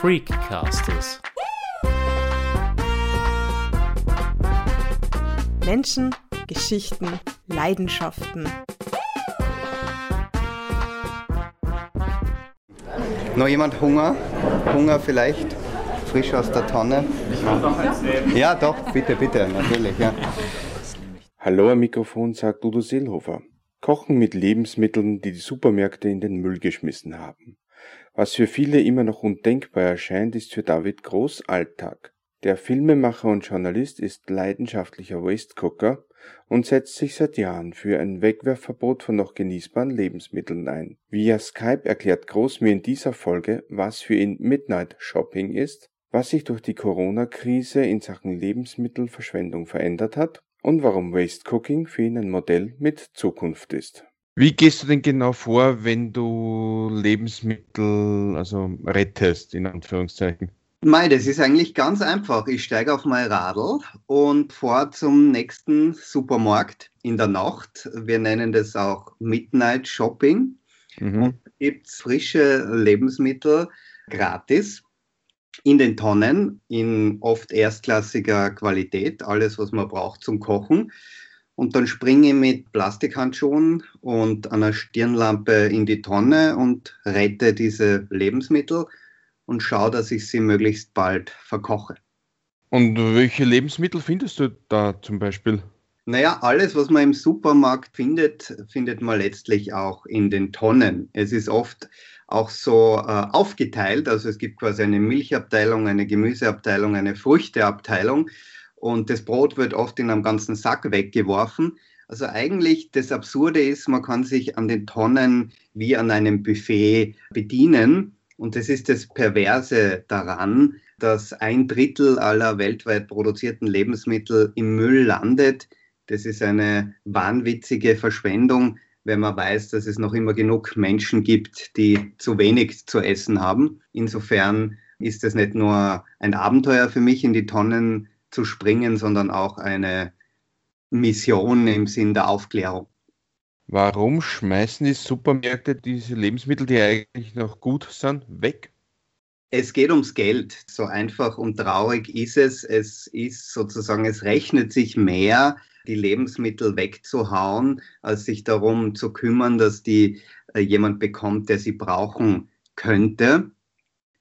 Freakcasters. Menschen, Geschichten, Leidenschaften. Noch jemand Hunger? Hunger vielleicht? Frisch aus der Tonne? Ja, doch, bitte, natürlich. Ja. Hallo am Mikrofon, sagt Dudo Seelhofer. Kochen mit Lebensmitteln, die die Supermärkte in den Müll geschmissen haben. Was für viele immer noch undenkbar erscheint, ist für David Groß Alltag. Der Filmemacher und Journalist ist leidenschaftlicher Waste Cooker und setzt sich seit Jahren für ein Wegwerfverbot von noch genießbaren Lebensmitteln ein. Via Skype erklärt Groß mir in dieser Folge, was für ihn Midnight Shopping ist, was sich durch die Corona-Krise in Sachen Lebensmittelverschwendung verändert hat und warum Waste Cooking für ihn ein Modell mit Zukunft ist. Wie gehst du denn genau vor, wenn du Lebensmittel rettest, in Anführungszeichen? Mei, das ist eigentlich ganz einfach. Ich steige auf mein Radl und fahre zum nächsten Supermarkt in der Nacht. Wir nennen das auch Midnight Shopping. Und da gibt es frische Lebensmittel gratis in den Tonnen, in oft erstklassiger Qualität, alles, was man braucht zum Kochen. Und dann springe ich mit Plastikhandschuhen und einer Stirnlampe in die Tonne und rette diese Lebensmittel und schaue, dass ich sie möglichst bald verkoche. Und welche Lebensmittel findest du da zum Beispiel? Naja, alles, was man im Supermarkt findet, findet man letztlich auch in den Tonnen. Es ist oft auch so aufgeteilt, also es gibt quasi eine Milchabteilung, eine Gemüseabteilung, eine Früchteabteilung. Und das Brot wird oft in einem ganzen Sack weggeworfen. Also eigentlich das Absurde ist, man kann sich an den Tonnen wie an einem Buffet bedienen. Und das ist das Perverse daran, dass 1/3 aller weltweit produzierten Lebensmittel im Müll landet. Das ist eine wahnwitzige Verschwendung, wenn man weiß, dass es noch immer genug Menschen gibt, die zu wenig zu essen haben. Insofern ist das nicht nur ein Abenteuer für mich, in die Tonnen zu springen, sondern auch eine Mission im Sinn der Aufklärung. Warum schmeißen die Supermärkte diese Lebensmittel, die eigentlich noch gut sind, weg? Es geht ums Geld. So einfach und traurig ist es. Es rechnet sich mehr, die Lebensmittel wegzuhauen, als sich darum zu kümmern, dass die jemand bekommt, der sie brauchen könnte.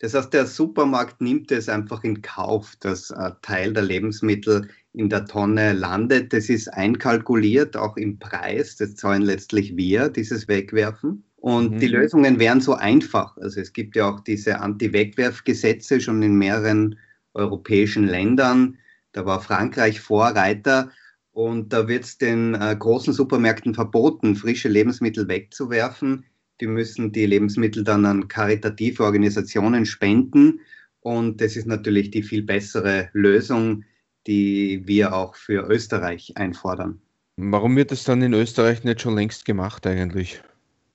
Das heißt, der Supermarkt nimmt es einfach in Kauf, dass ein Teil der Lebensmittel in der Tonne landet. Das ist einkalkuliert, auch im Preis. Das zahlen letztlich wir, dieses Wegwerfen. Und die Lösungen wären so einfach. Also es gibt ja auch diese Anti-Wegwerf-Gesetze schon in mehreren europäischen Ländern. Da war Frankreich Vorreiter. Und da wird es den großen Supermärkten verboten, frische Lebensmittel wegzuwerfen. Die müssen die Lebensmittel dann an karitative Organisationen spenden. Und das ist natürlich die viel bessere Lösung, die wir auch für Österreich einfordern. Warum wird das dann in Österreich nicht schon längst gemacht eigentlich?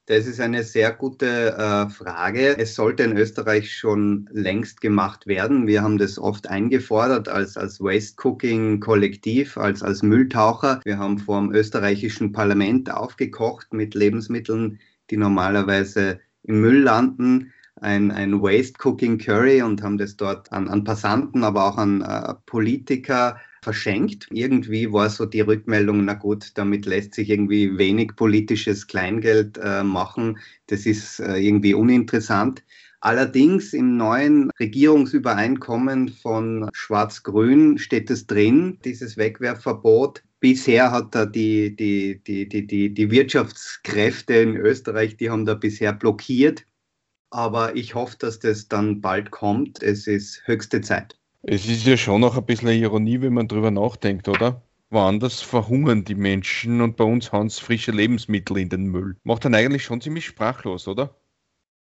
Das ist eine sehr gute Frage. Es sollte in Österreich schon längst gemacht werden. Wir haben das oft eingefordert als Waste Cooking Kollektiv, als Mülltaucher. Wir haben vor dem österreichischen Parlament aufgekocht mit Lebensmitteln, die normalerweise im Müll landen, ein Waste-Cooking-Curry, und haben das dort an Passanten, aber auch an Politiker verschenkt. Irgendwie war so die Rückmeldung, na gut, damit lässt sich irgendwie wenig politisches Kleingeld machen. Das ist irgendwie uninteressant. Allerdings im neuen Regierungsübereinkommen von Schwarz-Grün steht es drin, dieses Wegwerfverbot. Bisher hat da die Wirtschaftskräfte in Österreich, die haben da bisher blockiert. Aber ich hoffe, dass das dann bald kommt. Es ist höchste Zeit. Es ist ja schon noch ein bisschen eine Ironie, wenn man drüber nachdenkt, oder? Woanders verhungern die Menschen und bei uns hauen sie frische Lebensmittel in den Müll. Macht dann eigentlich schon ziemlich sprachlos, oder?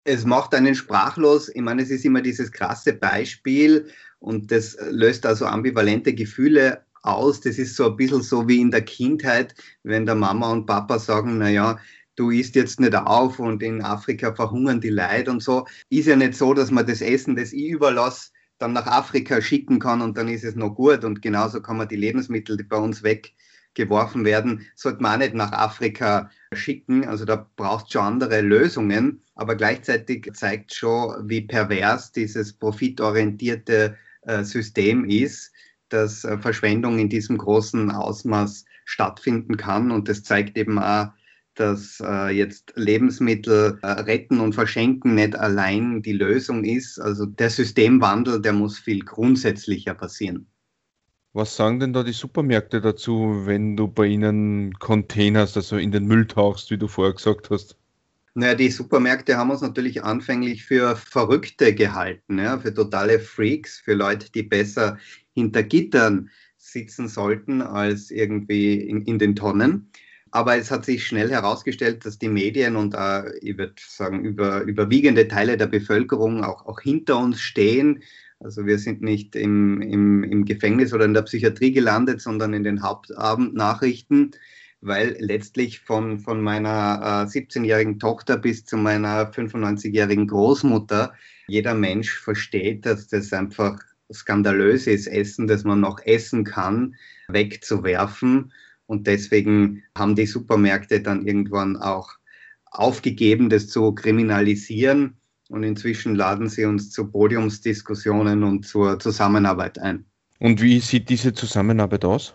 Es macht einen sprachlos. Ich meine, es ist immer dieses krasse Beispiel und das löst also ambivalente Gefühle aus. Das ist so ein bisschen so wie in der Kindheit, wenn der Mama und Papa sagen, naja, du isst jetzt nicht auf und in Afrika verhungern die Leute und so. Ist ja nicht so, dass man das Essen, das ich überlasse, dann nach Afrika schicken kann und dann ist es noch gut. Und genauso kann man die Lebensmittel, die bei uns weg geworfen werden, sollte man auch nicht nach Afrika schicken. Also da braucht es schon andere Lösungen. Aber gleichzeitig zeigt schon, wie pervers dieses profitorientierte System ist, dass Verschwendung in diesem großen Ausmaß stattfinden kann. Und das zeigt eben auch, dass jetzt Lebensmittel retten und verschenken nicht allein die Lösung ist. Also der Systemwandel, der muss viel grundsätzlicher passieren. Was sagen denn da die Supermärkte dazu, wenn du bei ihnen Container hast, also in den Müll tauchst, wie du vorher gesagt hast? Naja, die Supermärkte haben uns natürlich anfänglich für Verrückte gehalten, ja, für totale Freaks, für Leute, die besser hinter Gittern sitzen sollten als irgendwie in den Tonnen. Aber es hat sich schnell herausgestellt, dass die Medien und ich würde sagen überwiegende Teile der Bevölkerung auch hinter uns stehen. Also wir sind nicht im Gefängnis oder in der Psychiatrie gelandet, sondern in den Hauptabendnachrichten, weil letztlich von meiner 17-jährigen Tochter bis zu meiner 95-jährigen Großmutter jeder Mensch versteht, dass das einfach skandalös ist, Essen, das man noch essen kann, wegzuwerfen. Und deswegen haben die Supermärkte dann irgendwann auch aufgegeben, das zu kriminalisieren. Und inzwischen laden sie uns zu Podiumsdiskussionen und zur Zusammenarbeit ein. Und wie sieht diese Zusammenarbeit aus?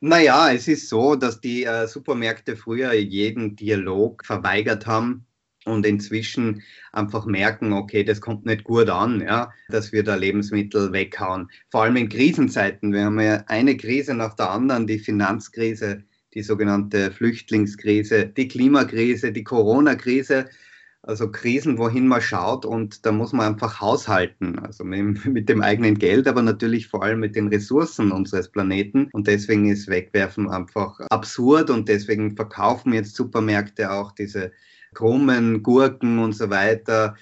Naja, es ist so, dass die Supermärkte früher jeden Dialog verweigert haben und inzwischen einfach merken, okay, das kommt nicht gut an, ja, dass wir da Lebensmittel weghauen. Vor allem in Krisenzeiten. Wir haben ja eine Krise nach der anderen, die Finanzkrise, die sogenannte Flüchtlingskrise, die Klimakrise, die Corona-Krise. Also Krisen, wohin man schaut, und da muss man einfach haushalten, also mit dem eigenen Geld, aber natürlich vor allem mit den Ressourcen unseres Planeten, und deswegen ist Wegwerfen einfach absurd und deswegen verkaufen jetzt Supermärkte auch diese krummen Gurken und so weiter.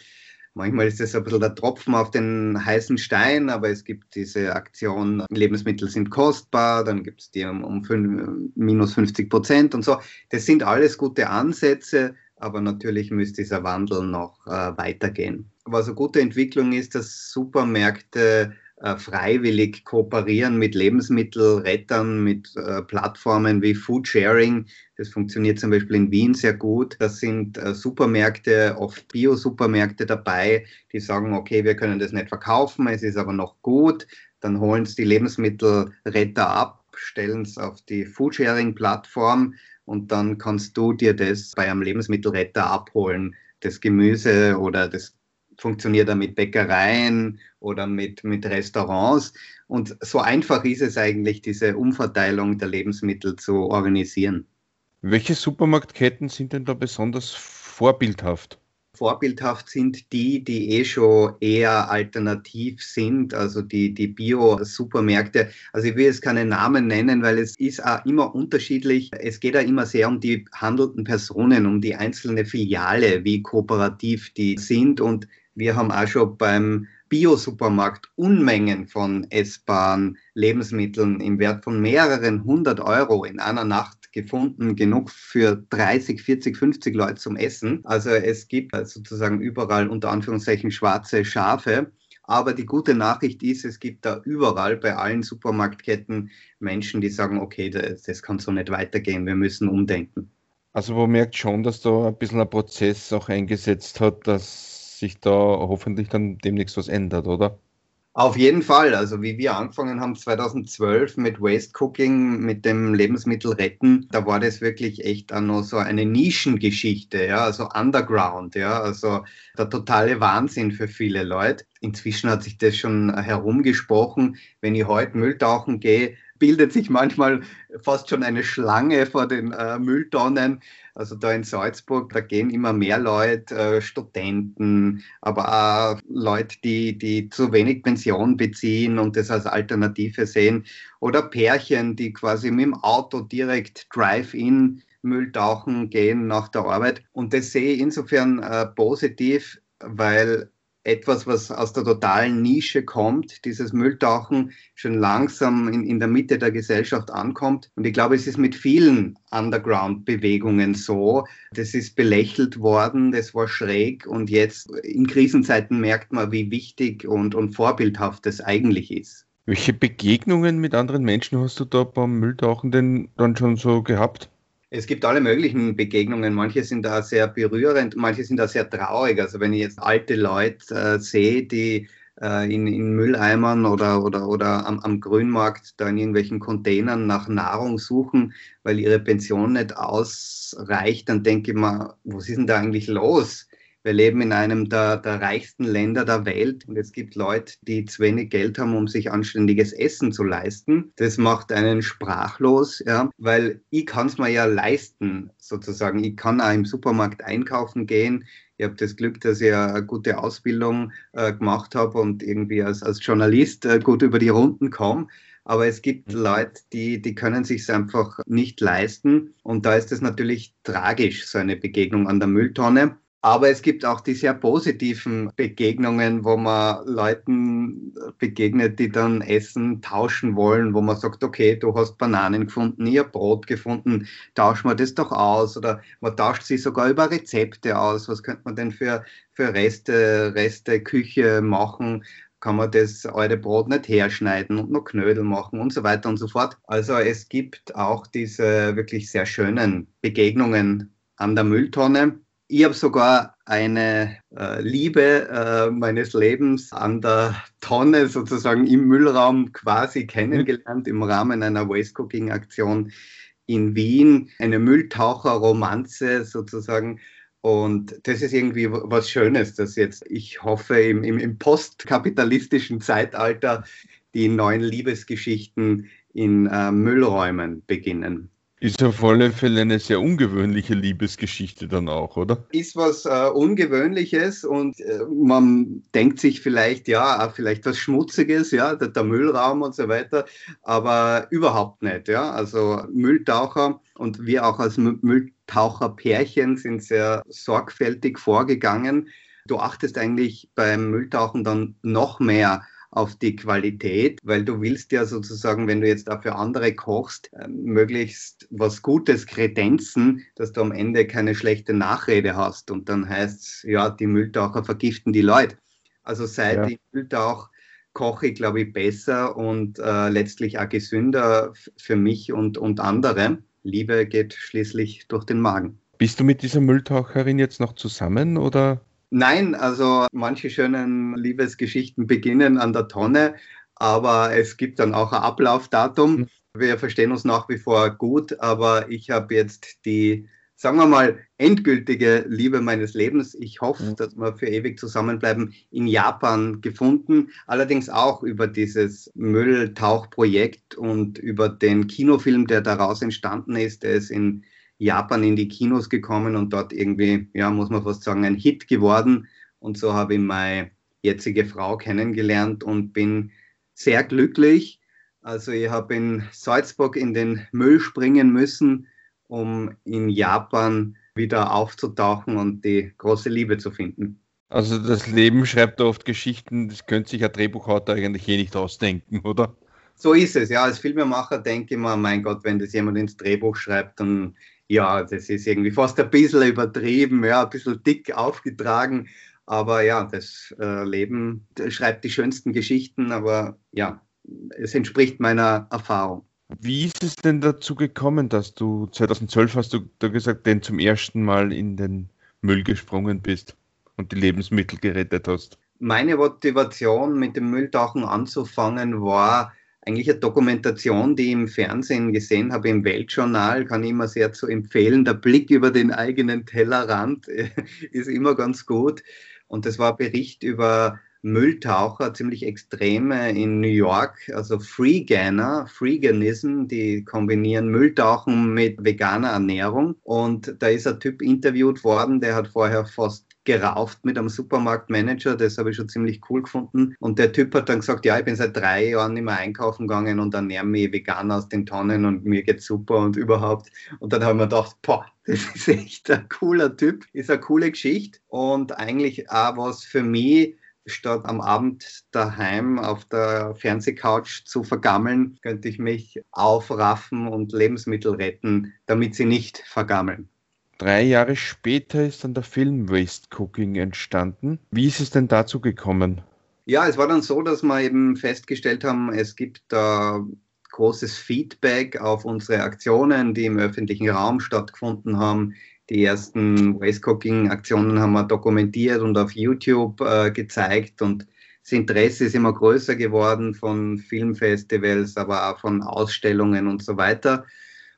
Manchmal ist das ein bisschen der Tropfen auf den heißen Stein, aber es gibt diese Aktion, Lebensmittel sind kostbar, dann gibt es die um -50% und so. Das sind alles gute Ansätze, aber natürlich müsste dieser Wandel noch weitergehen. Was eine gute Entwicklung ist, dass Supermärkte freiwillig kooperieren mit Lebensmittelrettern, mit Plattformen wie Foodsharing. Das funktioniert zum Beispiel in Wien sehr gut. Da sind Supermärkte, oft Bio-Supermärkte dabei, die sagen, okay, wir können das nicht verkaufen, es ist aber noch gut. Dann holen es die Lebensmittelretter ab, stellen es auf die Foodsharing-Plattform, und dann kannst du dir das bei einem Lebensmittelretter abholen, das Gemüse, oder das funktioniert dann mit Bäckereien oder mit Restaurants. Und so einfach ist es eigentlich, diese Umverteilung der Lebensmittel zu organisieren. Welche Supermarktketten sind denn da besonders vorbildhaft? Vorbildhaft sind die schon eher alternativ sind, also die Bio-Supermärkte. Also ich will jetzt keine Namen nennen, weil es ist auch immer unterschiedlich. Es geht auch immer sehr um die handelnden Personen, um die einzelne Filiale, wie kooperativ die sind. Und wir haben auch schon beim Bio-Supermarkt Unmengen von essbaren Lebensmitteln im Wert von mehreren 100 Euro in einer Nacht gefunden, genug für 30, 40, 50 Leute zum Essen. Also es gibt sozusagen überall unter Anführungszeichen schwarze Schafe. Aber die gute Nachricht ist, es gibt da überall bei allen Supermarktketten Menschen, die sagen, okay, das kann so nicht weitergehen, wir müssen umdenken. Also man merkt schon, dass da ein bisschen ein Prozess auch eingesetzt hat, dass sich da hoffentlich dann demnächst was ändert, oder? Auf jeden Fall. Also wie wir angefangen haben 2012 mit Waste Cooking, mit dem Lebensmittelretten, da war das wirklich echt auch noch so eine Nischengeschichte, ja, also Underground, ja, also der totale Wahnsinn für viele Leute. Inzwischen hat sich das schon herumgesprochen. Wenn ich heute Mülltauchen gehe, bildet sich manchmal fast schon eine Schlange vor den Mülltonnen. Also da in Salzburg, da gehen immer mehr Leute, Studenten, aber auch Leute, die zu wenig Pension beziehen und das als Alternative sehen. Oder Pärchen, die quasi mit dem Auto direkt Drive-In Müll tauchen gehen nach der Arbeit. Und das sehe ich insofern positiv, weil etwas, was aus der totalen Nische kommt, dieses Mülltauchen, schon langsam in der Mitte der Gesellschaft ankommt. Und ich glaube, es ist mit vielen Underground-Bewegungen so. Das ist belächelt worden, das war schräg, und jetzt in Krisenzeiten merkt man, wie wichtig und vorbildhaft das eigentlich ist. Welche Begegnungen mit anderen Menschen hast du da beim Mülltauchen denn dann schon so gehabt? Es gibt alle möglichen Begegnungen. Manche sind da sehr berührend, manche sind da sehr traurig. Also wenn ich jetzt alte Leute sehe, die in Mülleimern oder am Grünmarkt da in irgendwelchen Containern nach Nahrung suchen, weil ihre Pension nicht ausreicht, dann denke ich mir, was ist denn da eigentlich los? Wir leben in einem der reichsten Länder der Welt und es gibt Leute, die zu wenig Geld haben, um sich anständiges Essen zu leisten. Das macht einen sprachlos, ja, weil ich kann es mir ja leisten, sozusagen. Ich kann auch im Supermarkt einkaufen gehen. Ich habe das Glück, dass ich eine gute Ausbildung gemacht habe und irgendwie als Journalist gut über die Runden komme. Aber es gibt Leute, die können es sich einfach nicht leisten. Und da ist es natürlich tragisch, so eine Begegnung an der Mülltonne. Aber es gibt auch die sehr positiven Begegnungen, wo man Leuten begegnet, die dann Essen tauschen wollen, wo man sagt, okay, du hast Bananen gefunden, ich habe Brot gefunden, tauschen wir das doch aus. Oder man tauscht sich sogar über Rezepte aus. Was könnte man denn für Reste Küche machen? Kann man das alte Brot nicht herschneiden und noch Knödel machen und so weiter und so fort. Also es gibt auch diese wirklich sehr schönen Begegnungen an der Mülltonne. Ich habe sogar eine Liebe meines Lebens an der Tonne sozusagen im Müllraum quasi kennengelernt im Rahmen einer Waste Cooking Aktion in Wien. Eine Mülltaucher-Romanze sozusagen. Und das ist irgendwie was Schönes, dass jetzt, ich hoffe, im postkapitalistischen Zeitalter die neuen Liebesgeschichten in Müllräumen beginnen. Ist auf alle Fälle eine sehr ungewöhnliche Liebesgeschichte dann auch, oder? Ist was Ungewöhnliches und man denkt sich vielleicht, ja, vielleicht was Schmutziges, ja, der Müllraum und so weiter, aber überhaupt nicht, ja. Also Mülltaucher und wir auch als Mülltaucher-Pärchen sind sehr sorgfältig vorgegangen. Du achtest eigentlich beim Mülltauchen dann noch mehr auf die Qualität, weil du willst ja sozusagen, wenn du jetzt auch für andere kochst, möglichst was Gutes kredenzen, dass du am Ende keine schlechte Nachrede hast und dann heißt es, ja, die Mülltaucher vergiften die Leute. Also seit ich Mülltauch koche, glaube ich, besser und letztlich auch gesünder für mich und andere. Liebe geht schließlich durch den Magen. Bist du mit dieser Mülltaucherin jetzt noch zusammen oder? Nein, also manche schönen Liebesgeschichten beginnen an der Tonne, aber es gibt dann auch ein Ablaufdatum. Wir verstehen uns nach wie vor gut, aber ich habe jetzt die, sagen wir mal, endgültige Liebe meines Lebens. Ich hoffe, dass wir für ewig zusammenbleiben, in Japan gefunden. Allerdings auch über dieses Mülltauchprojekt und über den Kinofilm, der daraus entstanden ist, der ist in Japan in die Kinos gekommen und dort irgendwie, ja, muss man fast sagen, ein Hit geworden. Und so habe ich meine jetzige Frau kennengelernt und bin sehr glücklich. Also ich habe in Salzburg in den Müll springen müssen, um in Japan wieder aufzutauchen und die große Liebe zu finden. Also das Leben schreibt oft Geschichten, das könnte sich ein Drehbuchautor eigentlich eh nicht ausdenken, oder? So ist es, ja. Als Filmemacher denke ich mir, mein Gott, wenn das jemand ins Drehbuch schreibt, dann ja, das ist irgendwie fast ein bisschen übertrieben, ja, ein bisschen dick aufgetragen. Aber ja, das Leben schreibt die schönsten Geschichten, aber ja, es entspricht meiner Erfahrung. Wie ist es denn dazu gekommen, dass du 2012, hast du da gesagt, denn zum ersten Mal in den Müll gesprungen bist und die Lebensmittel gerettet hast? Meine Motivation, mit dem Mülltauchen anzufangen, war eigentlich eine Dokumentation, die ich im Fernsehen gesehen habe, im Weltjournal, kann ich immer sehr zu empfehlen. Der Blick über den eigenen Tellerrand ist immer ganz gut. Und das war ein Bericht über Mülltaucher, ziemlich extreme in New York, also Freeganer, Freeganism, die kombinieren Mülltauchen mit veganer Ernährung. Und da ist ein Typ interviewt worden, der hat vorher fast gerauft mit einem Supermarktmanager, das habe ich schon ziemlich cool gefunden. Und der Typ hat dann gesagt, ja, ich bin seit 3 Jahren nicht mehr einkaufen gegangen und ernähre mich vegan aus den Tonnen und mir geht's super und überhaupt. Und dann habe ich mir gedacht, boah, das ist echt ein cooler Typ, ist eine coole Geschichte und eigentlich auch was für mich, statt am Abend daheim auf der Fernsehcouch zu vergammeln, könnte ich mich aufraffen und Lebensmittel retten, damit sie nicht vergammeln. 3 Jahre später ist dann der Film Waste Cooking entstanden. Wie ist es denn dazu gekommen? Ja, es war dann so, dass wir eben festgestellt haben, es gibt da großes Feedback auf unsere Aktionen, die im öffentlichen Raum stattgefunden haben. Die ersten Waste Cooking Aktionen haben wir dokumentiert und auf YouTube gezeigt, und das Interesse ist immer größer geworden von Filmfestivals, aber auch von Ausstellungen und so weiter.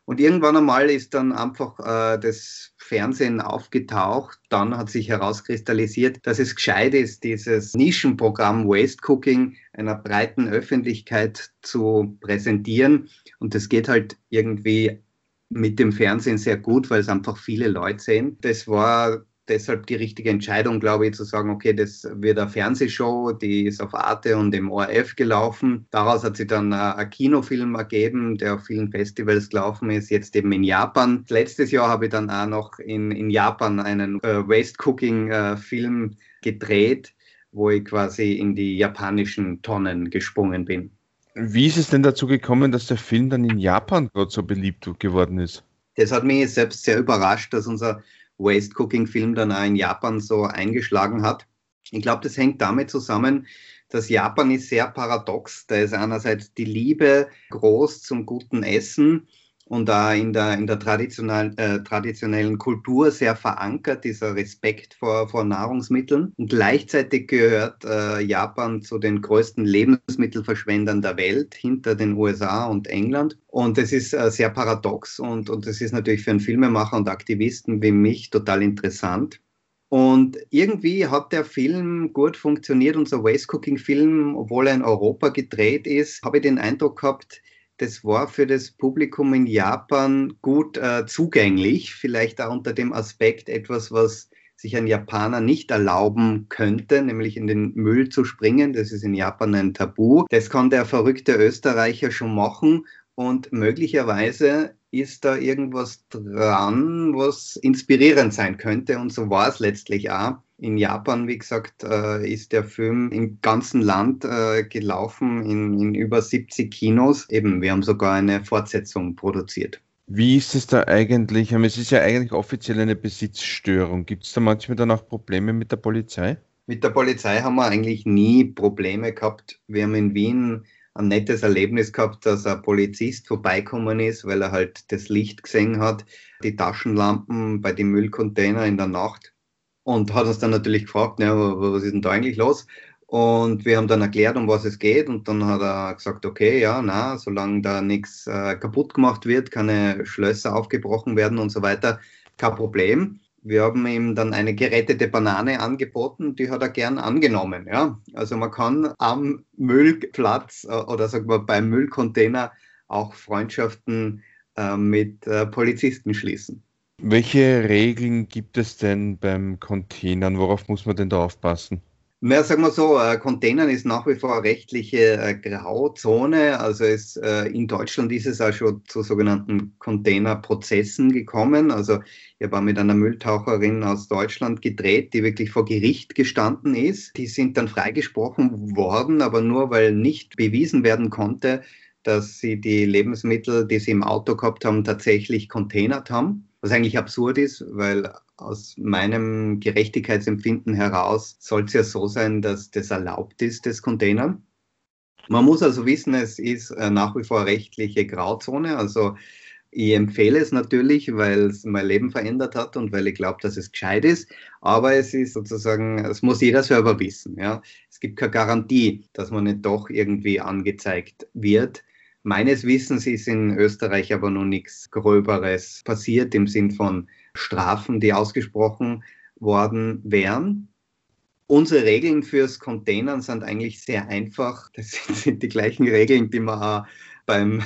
Und irgendwann einmal ist dann einfach das Fernsehen aufgetaucht. Dann hat sich herauskristallisiert, dass es gescheit ist, dieses Nischenprogramm Waste Cooking einer breiten Öffentlichkeit zu präsentieren. Und das geht halt irgendwie mit dem Fernsehen sehr gut, weil es einfach viele Leute sehen. Das war deshalb die richtige Entscheidung, glaube ich, zu sagen, okay, das wird eine Fernsehshow, die ist auf Arte und im ORF gelaufen. Daraus hat sich dann ein Kinofilm ergeben, der auf vielen Festivals gelaufen ist, jetzt eben in Japan. Letztes Jahr habe ich dann auch noch in Japan einen Waste-Cooking-Film gedreht, wo ich quasi in die japanischen Tonnen gesprungen bin. Wie ist es denn dazu gekommen, dass der Film dann in Japan dort so beliebt geworden ist? Das hat mich selbst sehr überrascht, dass unser Waste-Cooking-Film dann auch in Japan so eingeschlagen hat. Ich glaube, das hängt damit zusammen, dass Japan ist sehr paradox. Da ist einerseits die Liebe groß zum guten Essen und da in der traditionellen Kultur sehr verankert, dieser Respekt vor Nahrungsmitteln. Und gleichzeitig gehört Japan zu den größten Lebensmittelverschwendern der Welt, hinter den USA und England. Und das ist sehr paradox und das ist natürlich für einen Filmemacher und Aktivisten wie mich total interessant. Und irgendwie hat der Film gut funktioniert, unser Waste-Cooking-Film, obwohl er in Europa gedreht ist, habe ich den Eindruck gehabt, das war für das Publikum in Japan gut zugänglich, vielleicht auch unter dem Aspekt etwas, was sich ein Japaner nicht erlauben könnte, nämlich in den Müll zu springen. Das ist in Japan ein Tabu. Das kann der verrückte Österreicher schon machen und möglicherweise ist da irgendwas dran, was inspirierend sein könnte, und so war es letztlich auch. In Japan, wie gesagt, ist der Film im ganzen Land gelaufen, in über 70 Kinos. Eben, wir haben sogar eine Fortsetzung produziert. Wie ist es da eigentlich? Es ist ja eigentlich offiziell eine Besitzstörung. Gibt es da manchmal dann auch Probleme mit der Polizei? Mit der Polizei haben wir eigentlich nie Probleme gehabt. Wir haben in Wien ein nettes Erlebnis gehabt, dass ein Polizist vorbeikommen ist, weil er halt das Licht gesehen hat, die Taschenlampen bei den Müllcontainern in der Nacht. Und hat uns dann natürlich gefragt, ne, was ist denn da eigentlich los? Und wir haben dann erklärt, um was es geht. Und dann hat er gesagt, okay, ja, na, solange da nichts kaputt gemacht wird, keine Schlösser aufgebrochen werden und so weiter, kein Problem. Wir haben ihm dann eine gerettete Banane angeboten, die hat er gern angenommen. Ja? Also man kann am Müllplatz oder sagen wir beim Müllcontainer auch Freundschaften mit Polizisten schließen. Welche Regeln gibt es denn beim Containern? Worauf muss man denn da aufpassen? Na, sagen wir so, Containern ist nach wie vor rechtliche Grauzone. Also in Deutschland ist es auch schon zu sogenannten Containerprozessen gekommen. Also ich war mit einer Mülltaucherin aus Deutschland gedreht, die wirklich vor Gericht gestanden ist. Die sind dann freigesprochen worden, aber nur weil nicht bewiesen werden konnte, dass sie die Lebensmittel, die sie im Auto gehabt haben, tatsächlich containert haben. Was eigentlich absurd ist, weil aus meinem Gerechtigkeitsempfinden heraus soll es ja so sein, dass das erlaubt ist, das Containern. Man muss also wissen, es ist nach wie vor rechtliche Grauzone. Also ich empfehle es natürlich, weil es mein Leben verändert hat und weil ich glaube, dass es gescheit ist. Aber es ist sozusagen, es muss jeder selber wissen. Ja? Es gibt keine Garantie, dass man nicht doch irgendwie angezeigt wird. Meines Wissens ist in Österreich aber noch nichts Gröberes passiert, im Sinn von Strafen, die ausgesprochen worden wären. Unsere Regeln fürs Containern sind eigentlich sehr einfach. Das sind die gleichen Regeln, die man auch beim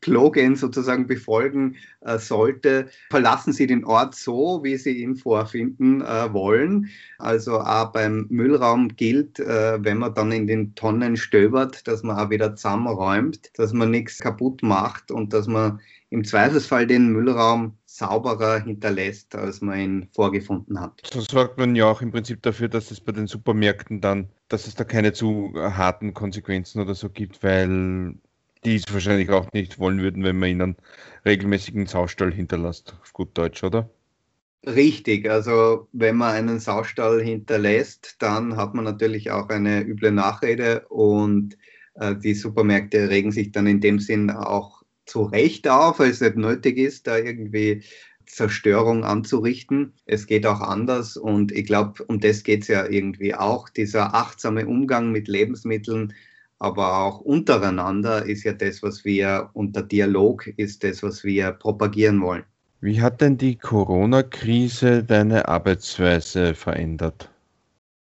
Klo-Gehen sozusagen befolgen sollte. Verlassen Sie den Ort so, wie Sie ihn vorfinden wollen. Also auch beim Müllraum gilt, wenn man dann in den Tonnen stöbert, dass man auch wieder zusammenräumt, dass man nichts kaputt macht und dass man im Zweifelsfall den Müllraum sauberer hinterlässt, als man ihn vorgefunden hat. So sorgt man ja auch im Prinzip dafür, dass es bei den Supermärkten dann, dass es da keine zu harten Konsequenzen oder so gibt, weil die es wahrscheinlich auch nicht wollen würden, wenn man ihnen regelmäßigen Saustall hinterlässt, auf gut Deutsch, oder? Richtig, also wenn man einen Saustall hinterlässt, dann hat man natürlich auch eine üble Nachrede und die Supermärkte regen sich dann in dem Sinn auch zu Recht auf, weil es nicht nötig ist, da irgendwie Zerstörung anzurichten. Es geht auch anders und ich glaube, um das geht es ja irgendwie auch. Dieser achtsame Umgang mit Lebensmitteln, aber auch untereinander ist ja das, was wir unter Dialog ist, das, was wir propagieren wollen. Wie hat denn die Corona-Krise deine Arbeitsweise verändert?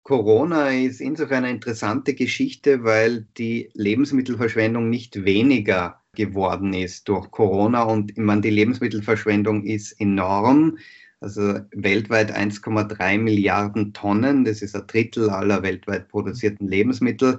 Corona ist insofern eine interessante Geschichte, weil die Lebensmittelverschwendung nicht weniger geworden ist durch Corona. Und ich meine, die Lebensmittelverschwendung ist enorm. Also weltweit 1,3 Milliarden Tonnen, das ist ein Drittel aller weltweit produzierten Lebensmittel.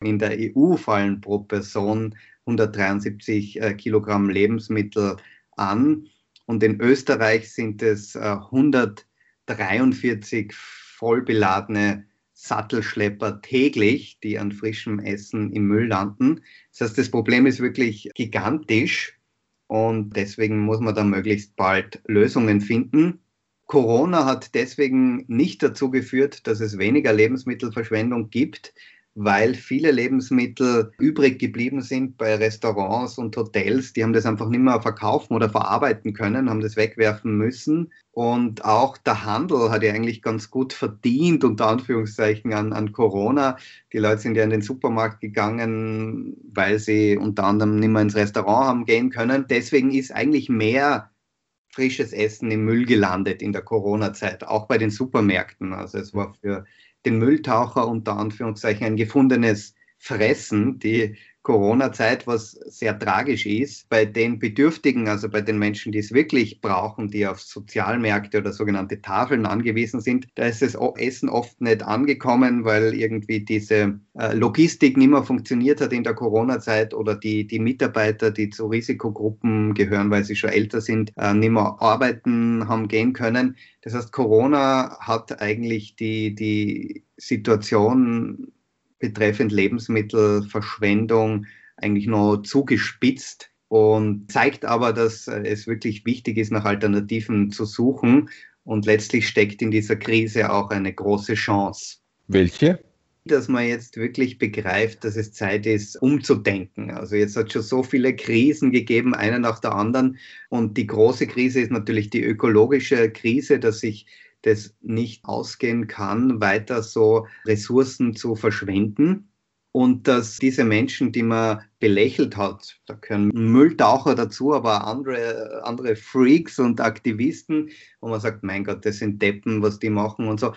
In der EU fallen pro Person 173 Kilogramm Lebensmittel an. Und in Österreich sind es 143 vollbeladene Sattelschlepper täglich, die an frischem Essen im Müll landen. Das heißt, das Problem ist wirklich gigantisch und deswegen muss man da möglichst bald Lösungen finden. Corona hat deswegen nicht dazu geführt, dass es weniger Lebensmittelverschwendung gibt, weil viele Lebensmittel übrig geblieben sind bei Restaurants und Hotels. Die haben das einfach nicht mehr verkaufen oder verarbeiten können, haben das wegwerfen müssen. Und auch der Handel hat ja eigentlich ganz gut verdient, unter Anführungszeichen, an Corona. Die Leute sind ja in den Supermarkt gegangen, weil sie unter anderem nicht mehr ins Restaurant haben gehen können. Deswegen ist eigentlich mehr frisches Essen im Müll gelandet in der Corona-Zeit, auch bei den Supermärkten. Also es war für den Mülltaucher unter Anführungszeichen ein gefundenes Fressen, die Corona-Zeit, was sehr tragisch ist. Bei den Bedürftigen, also bei den Menschen, die es wirklich brauchen, die auf Sozialmärkte oder sogenannte Tafeln angewiesen sind, da ist das Essen oft nicht angekommen, weil irgendwie diese Logistik nicht mehr funktioniert hat in der Corona-Zeit oder die Mitarbeiter, die zu Risikogruppen gehören, weil sie schon älter sind, nicht mehr arbeiten haben gehen können. Das heißt, Corona hat eigentlich die Situation betreffend Lebensmittelverschwendung eigentlich noch zugespitzt und zeigt aber, dass es wirklich wichtig ist, nach Alternativen zu suchen. Und letztlich steckt in dieser Krise auch eine große Chance. Welche? Dass man jetzt wirklich begreift, dass es Zeit ist, umzudenken. Also jetzt hat es schon so viele Krisen gegeben, eine nach der anderen. Und die große Krise ist natürlich die ökologische Krise, dass sich das nicht ausgehen kann, weiter so Ressourcen zu verschwenden. Und dass diese Menschen, die man belächelt hat, da gehören Mülltaucher dazu, aber andere Freaks und Aktivisten, wo man sagt, mein Gott, das sind Deppen, was die machen und so,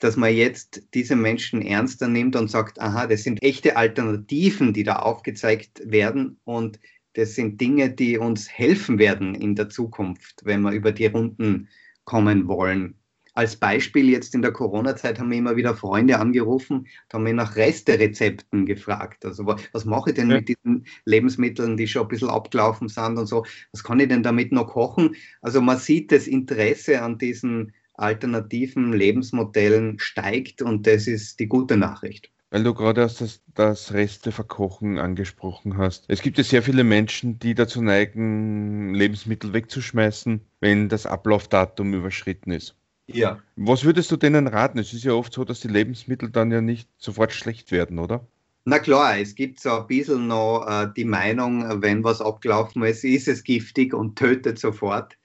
dass man jetzt diese Menschen ernster nimmt und sagt, aha, das sind echte Alternativen, die da aufgezeigt werden und das sind Dinge, die uns helfen werden in der Zukunft, wenn wir über die Runden kommen wollen. Als Beispiel jetzt in der Corona-Zeit haben wir immer wieder Freunde angerufen, da haben wir nach Resterezepten gefragt. Also was mache ich denn mit diesen Lebensmitteln, die schon ein bisschen abgelaufen sind und so? Was kann ich denn damit noch kochen? Also man sieht, das Interesse an diesen alternativen Lebensmodellen steigt und das ist die gute Nachricht. Weil du gerade das Resteverkochen angesprochen hast. Es gibt ja sehr viele Menschen, die dazu neigen, Lebensmittel wegzuschmeißen, wenn das Ablaufdatum überschritten ist. Ja. Was würdest du denen raten? Es ist ja oft so, dass die Lebensmittel dann ja nicht sofort schlecht werden, oder? Na klar, es gibt so ein bisschen noch die Meinung, wenn was abgelaufen ist es giftig und tötet sofort.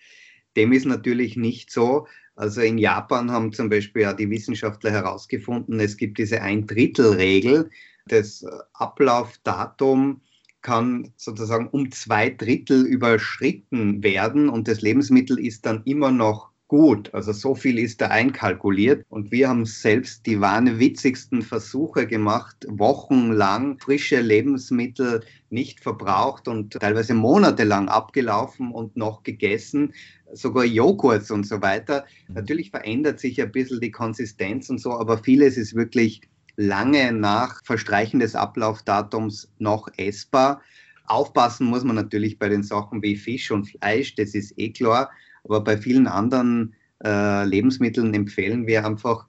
Dem ist natürlich nicht so. Also in Japan haben zum Beispiel auch die Wissenschaftler herausgefunden, es gibt diese Ein-Drittel-Regel. Das Ablaufdatum kann sozusagen um 2 Drittel überschritten werden und das Lebensmittel ist dann immer noch gut, also so viel ist da einkalkuliert und wir haben selbst die wahnwitzigsten Versuche gemacht, wochenlang frische Lebensmittel nicht verbraucht und teilweise monatelang abgelaufen und noch gegessen, sogar Joghurts und so weiter. Natürlich verändert sich ein bisschen die Konsistenz und so, aber vieles ist wirklich lange nach Verstreichen des Ablaufdatums noch essbar. Aufpassen muss man natürlich bei den Sachen wie Fisch und Fleisch, das ist eh klar. Aber bei vielen anderen Lebensmitteln empfehlen wir einfach,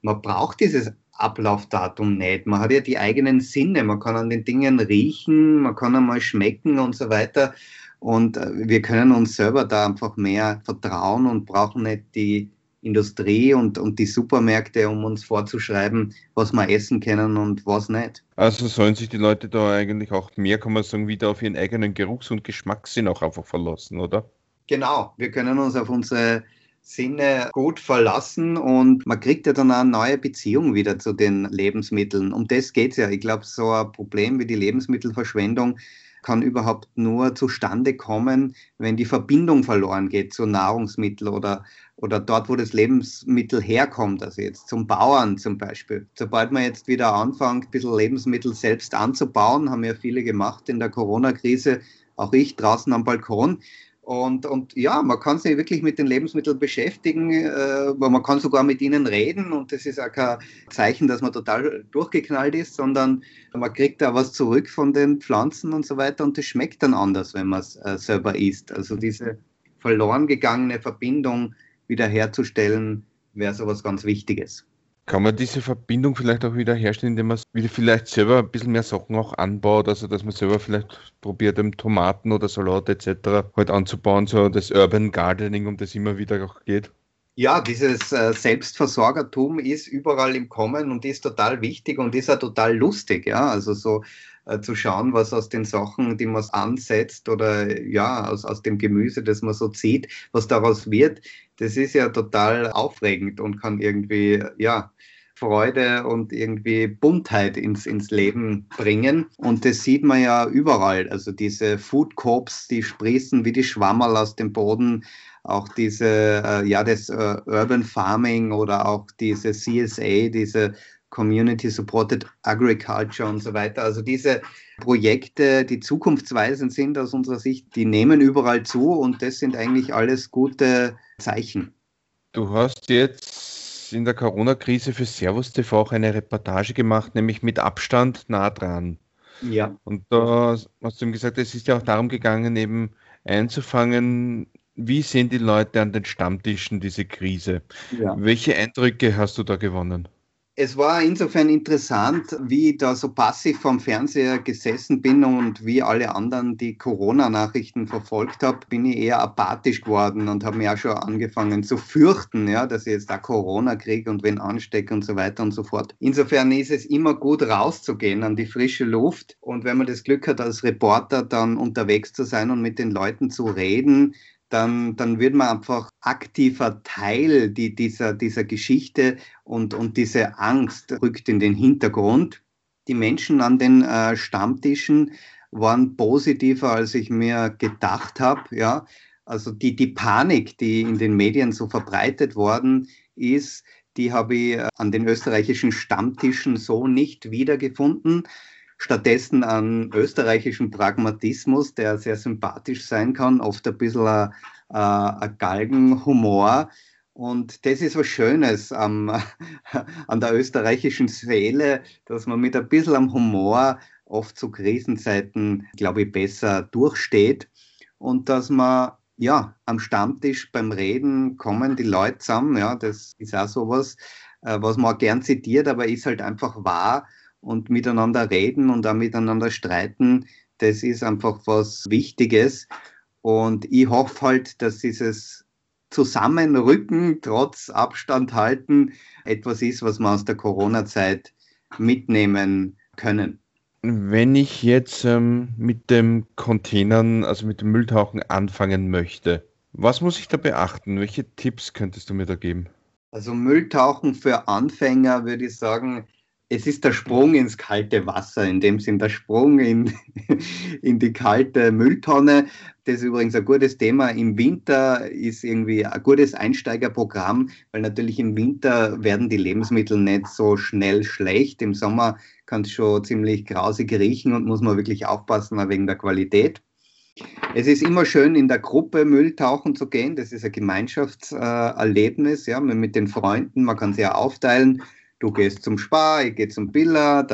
man braucht dieses Ablaufdatum nicht. Man hat ja die eigenen Sinne, man kann an den Dingen riechen, man kann einmal schmecken und so weiter. Und wir können uns selber da einfach mehr vertrauen und brauchen nicht die Industrie und die Supermärkte, um uns vorzuschreiben, was wir essen können und was nicht. Also sollen sich die Leute da eigentlich auch mehr, kann man sagen, wieder auf ihren eigenen Geruchs- und Geschmackssinn auch einfach verlassen, oder? Genau, wir können uns auf unsere Sinne gut verlassen und man kriegt ja dann auch eine neue Beziehung wieder zu den Lebensmitteln. Um das geht es ja. Ich glaube, so ein Problem wie die Lebensmittelverschwendung kann überhaupt nur zustande kommen, wenn die Verbindung verloren geht zu Nahrungsmitteln oder dort, wo das Lebensmittel herkommt, also jetzt zum Bauern zum Beispiel. Sobald man jetzt wieder anfängt, ein bisschen Lebensmittel selbst anzubauen, haben ja viele gemacht in der Corona-Krise, auch ich draußen am Balkon. Und ja, man kann sich wirklich mit den Lebensmitteln beschäftigen, man kann sogar mit ihnen reden und das ist auch kein Zeichen, dass man total durchgeknallt ist, sondern man kriegt da was zurück von den Pflanzen und so weiter und das schmeckt dann anders, wenn man es selber isst. Also diese verloren gegangene Verbindung wiederherzustellen, wäre sowas ganz Wichtiges. Kann man diese Verbindung vielleicht auch wieder herstellen, indem man vielleicht selber ein bisschen mehr Sachen auch anbaut, also dass man selber vielleicht probiert, Tomaten oder Salat etc. halt anzubauen, so das Urban Gardening, um das immer wieder auch geht? Ja, dieses Selbstversorgertum ist überall im Kommen und ist total wichtig und ist auch total lustig, ja, also so zu schauen, was aus den Sachen, die man ansetzt oder ja, aus dem Gemüse, das man so zieht, was daraus wird, das ist ja total aufregend und kann irgendwie, ja, Freude und irgendwie Buntheit ins Leben bringen. Und das sieht man ja überall. Also diese Food Coops, die sprießen wie die Schwammerl aus dem Boden. Auch diese, das Urban Farming oder auch diese CSA, diese Community Supported Agriculture und so weiter. Also diese Projekte, die zukunftsweisend sind aus unserer Sicht, die nehmen überall zu und das sind eigentlich alles gute Zeichen. Du hast jetzt in der Corona-Krise für ServusTV auch eine Reportage gemacht, nämlich mit Abstand nah dran. Ja. Und da hast du ihm gesagt, es ist ja auch darum gegangen, eben einzufangen, wie sehen die Leute an den Stammtischen diese Krise? Ja. Welche Eindrücke hast du da gewonnen? Es war insofern interessant, wie ich da so passiv vorm Fernseher gesessen bin und wie alle anderen die Corona-Nachrichten verfolgt habe, bin ich eher apathisch geworden und habe mich auch schon angefangen zu fürchten, ja, dass ich jetzt da Corona kriege und wen anstecke und so weiter und so fort. Insofern ist es immer gut rauszugehen an die frische Luft und wenn man das Glück hat, als Reporter dann unterwegs zu sein und mit den Leuten zu reden, dann wird man einfach aktiver Teil dieser Geschichte und diese Angst rückt in den Hintergrund. Die Menschen an den Stammtischen waren positiver, als ich mir gedacht habe. Ja? Also die Panik, die in den Medien so verbreitet worden ist, die habe ich an den österreichischen Stammtischen so nicht wiedergefunden. Stattdessen an österreichischen Pragmatismus, der sehr sympathisch sein kann, oft ein bisschen ein Galgenhumor. Und das ist was Schönes an der österreichischen Seele, dass man mit ein bisschen am Humor oft zu Krisenzeiten, glaube ich, besser durchsteht. Und dass man, ja, am Stammtisch beim Reden kommen die Leute zusammen. Ja, das ist auch sowas, was man auch gern zitiert, aber ist halt einfach wahr. Und miteinander reden und auch miteinander streiten, das ist einfach was Wichtiges. Und ich hoffe halt, dass dieses Zusammenrücken trotz Abstand halten etwas ist, was wir aus der Corona-Zeit mitnehmen können. Wenn ich jetzt mit dem Containern, also mit dem Mülltauchen anfangen möchte, was muss ich da beachten? Welche Tipps könntest du mir da geben? Also Mülltauchen für Anfänger würde ich sagen, es ist der Sprung ins kalte Wasser, in dem Sinn der Sprung in die kalte Mülltonne. Das ist übrigens ein gutes Thema. Im Winter ist irgendwie ein gutes Einsteigerprogramm, weil natürlich im Winter werden die Lebensmittel nicht so schnell schlecht. Im Sommer kann es schon ziemlich grausig riechen und muss man wirklich aufpassen wegen der Qualität. Es ist immer schön, in der Gruppe Mülltauchen zu gehen. Das ist ein Gemeinschaftserlebnis, ja, mit den Freunden. Man kann sie ja aufteilen. Du gehst zum Spar, ich gehe zum Billa,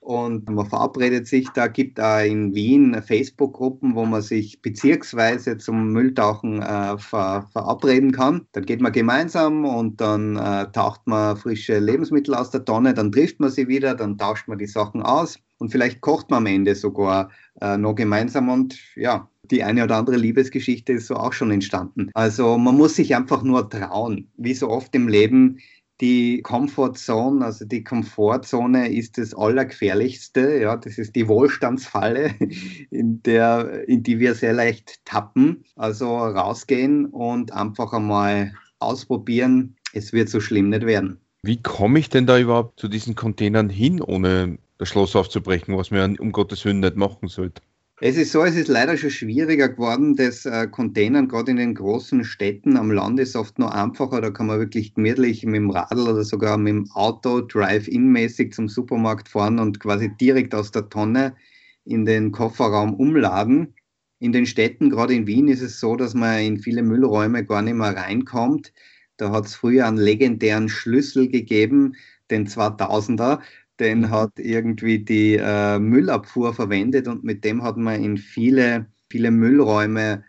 und man verabredet sich. Da gibt es auch in Wien Facebook-Gruppen, wo man sich bezirksweise zum Mülltauchen verabreden kann. Dann geht man gemeinsam und dann taucht man frische Lebensmittel aus der Tonne, dann trifft man sie wieder, dann tauscht man die Sachen aus und vielleicht kocht man am Ende sogar noch gemeinsam und ja, die eine oder andere Liebesgeschichte ist so auch schon entstanden. Also man muss sich einfach nur trauen, wie so oft im Leben. Die Comfortzone, also die Komfortzone ist das Allergefährlichste, ja, das ist die Wohlstandsfalle, in die wir sehr leicht tappen. Also rausgehen und einfach einmal ausprobieren, es wird so schlimm nicht werden. Wie komme ich denn da überhaupt zu diesen Containern hin, ohne das Schloss aufzubrechen, was man um Gottes Willen nicht machen sollte? Es ist so, es ist leider schon schwieriger geworden, das Containern, gerade in den großen Städten am Land ist oft noch einfacher, da kann man wirklich gemütlich mit dem Radl oder sogar mit dem Auto drive-in-mäßig zum Supermarkt fahren und quasi direkt aus der Tonne in den Kofferraum umladen. In den Städten, gerade in Wien, ist es so, dass man in viele Müllräume gar nicht mehr reinkommt. Da hat es früher einen legendären Schlüssel gegeben, den 2000er. Den hat irgendwie die Müllabfuhr verwendet und mit dem hat man in viele Müllräume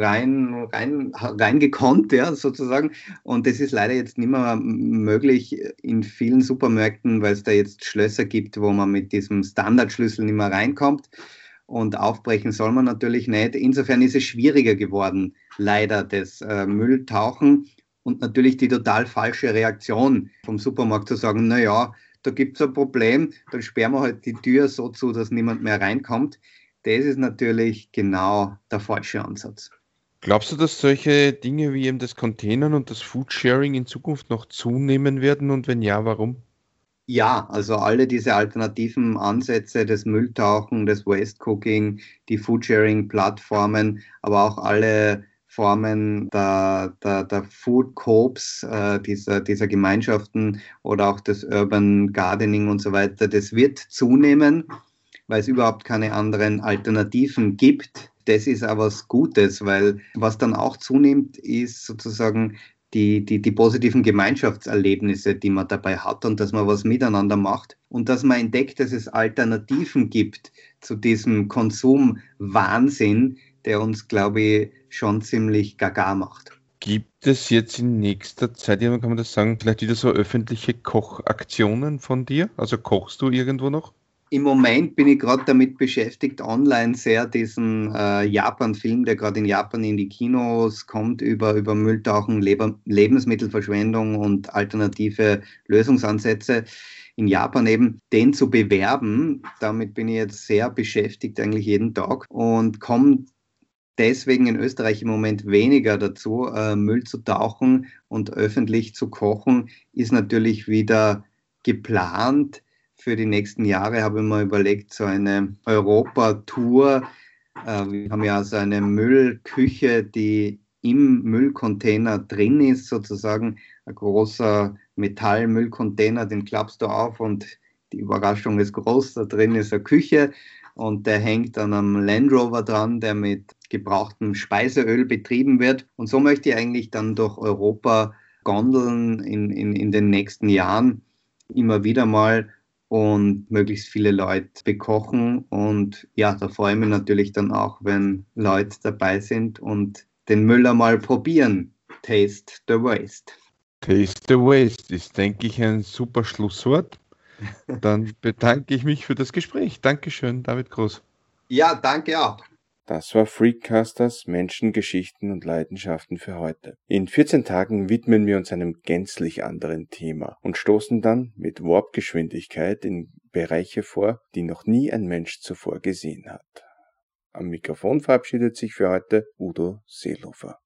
reingekonnt, ja, sozusagen. Und das ist leider jetzt nicht mehr möglich in vielen Supermärkten, weil es da jetzt Schlösser gibt, wo man mit diesem Standardschlüssel nicht mehr reinkommt. Und aufbrechen soll man natürlich nicht. Insofern ist es schwieriger geworden, leider, das Mülltauchen. Und natürlich die total falsche Reaktion vom Supermarkt zu sagen, naja, da gibt es ein Problem, dann sperren wir halt die Tür so zu, dass niemand mehr reinkommt. Das ist natürlich genau der falsche Ansatz. Glaubst du, dass solche Dinge wie eben das Containern und das Foodsharing in Zukunft noch zunehmen werden? Und wenn ja, warum? Ja, also alle diese alternativen Ansätze, das Mülltauchen, das Waste Cooking, die Foodsharing-Plattformen, aber auch alle Formen der Food Coops, dieser Gemeinschaften oder auch das Urban Gardening und so weiter, das wird zunehmen, weil es überhaupt keine anderen Alternativen gibt. Das ist aber was Gutes, weil was dann auch zunimmt, ist sozusagen die positiven Gemeinschaftserlebnisse, die man dabei hat und dass man was miteinander macht und dass man entdeckt, dass es Alternativen gibt zu diesem Konsumwahnsinn, der uns, glaube ich, schon ziemlich gaga macht. Gibt es jetzt in nächster Zeit, kann man das sagen, vielleicht wieder so öffentliche Kochaktionen von dir? Also kochst du irgendwo noch? Im Moment bin ich gerade damit beschäftigt, online sehr diesen Japan-Film, der gerade in Japan in die Kinos kommt, über Mülltauchen, Lebensmittelverschwendung und alternative Lösungsansätze in Japan eben, den zu bewerben. Damit bin ich jetzt sehr beschäftigt, eigentlich jeden Tag, und komme deswegen in Österreich im Moment weniger dazu. Müll zu tauchen und öffentlich zu kochen ist natürlich wieder geplant. Für die nächsten Jahre habe ich mir überlegt, so eine Europa-Tour. Wir haben ja so eine Müllküche, die im Müllcontainer drin ist, sozusagen ein großer Metallmüllcontainer, den klappst du auf und die Überraschung ist groß, da drin ist eine Küche und der hängt an einem Land Rover dran, der mit gebrauchtem Speiseöl betrieben wird. Und so möchte ich eigentlich dann durch Europa gondeln in den nächsten Jahren immer wieder mal und möglichst viele Leute bekochen. Und ja, da freue ich mich natürlich dann auch, wenn Leute dabei sind und den Müll einmal probieren. Taste the Waste. Taste the Waste ist, denke ich, ein super Schlusswort. Dann bedanke ich mich für das Gespräch. Dankeschön, David Groß. Ja, danke auch. Das war Freakcasters Menschen, Geschichten und Leidenschaften für heute. In 14 Tagen widmen wir uns einem gänzlich anderen Thema und stoßen dann mit Warp-Geschwindigkeit in Bereiche vor, die noch nie ein Mensch zuvor gesehen hat. Am Mikrofon verabschiedet sich für heute Dudo Seelhofer.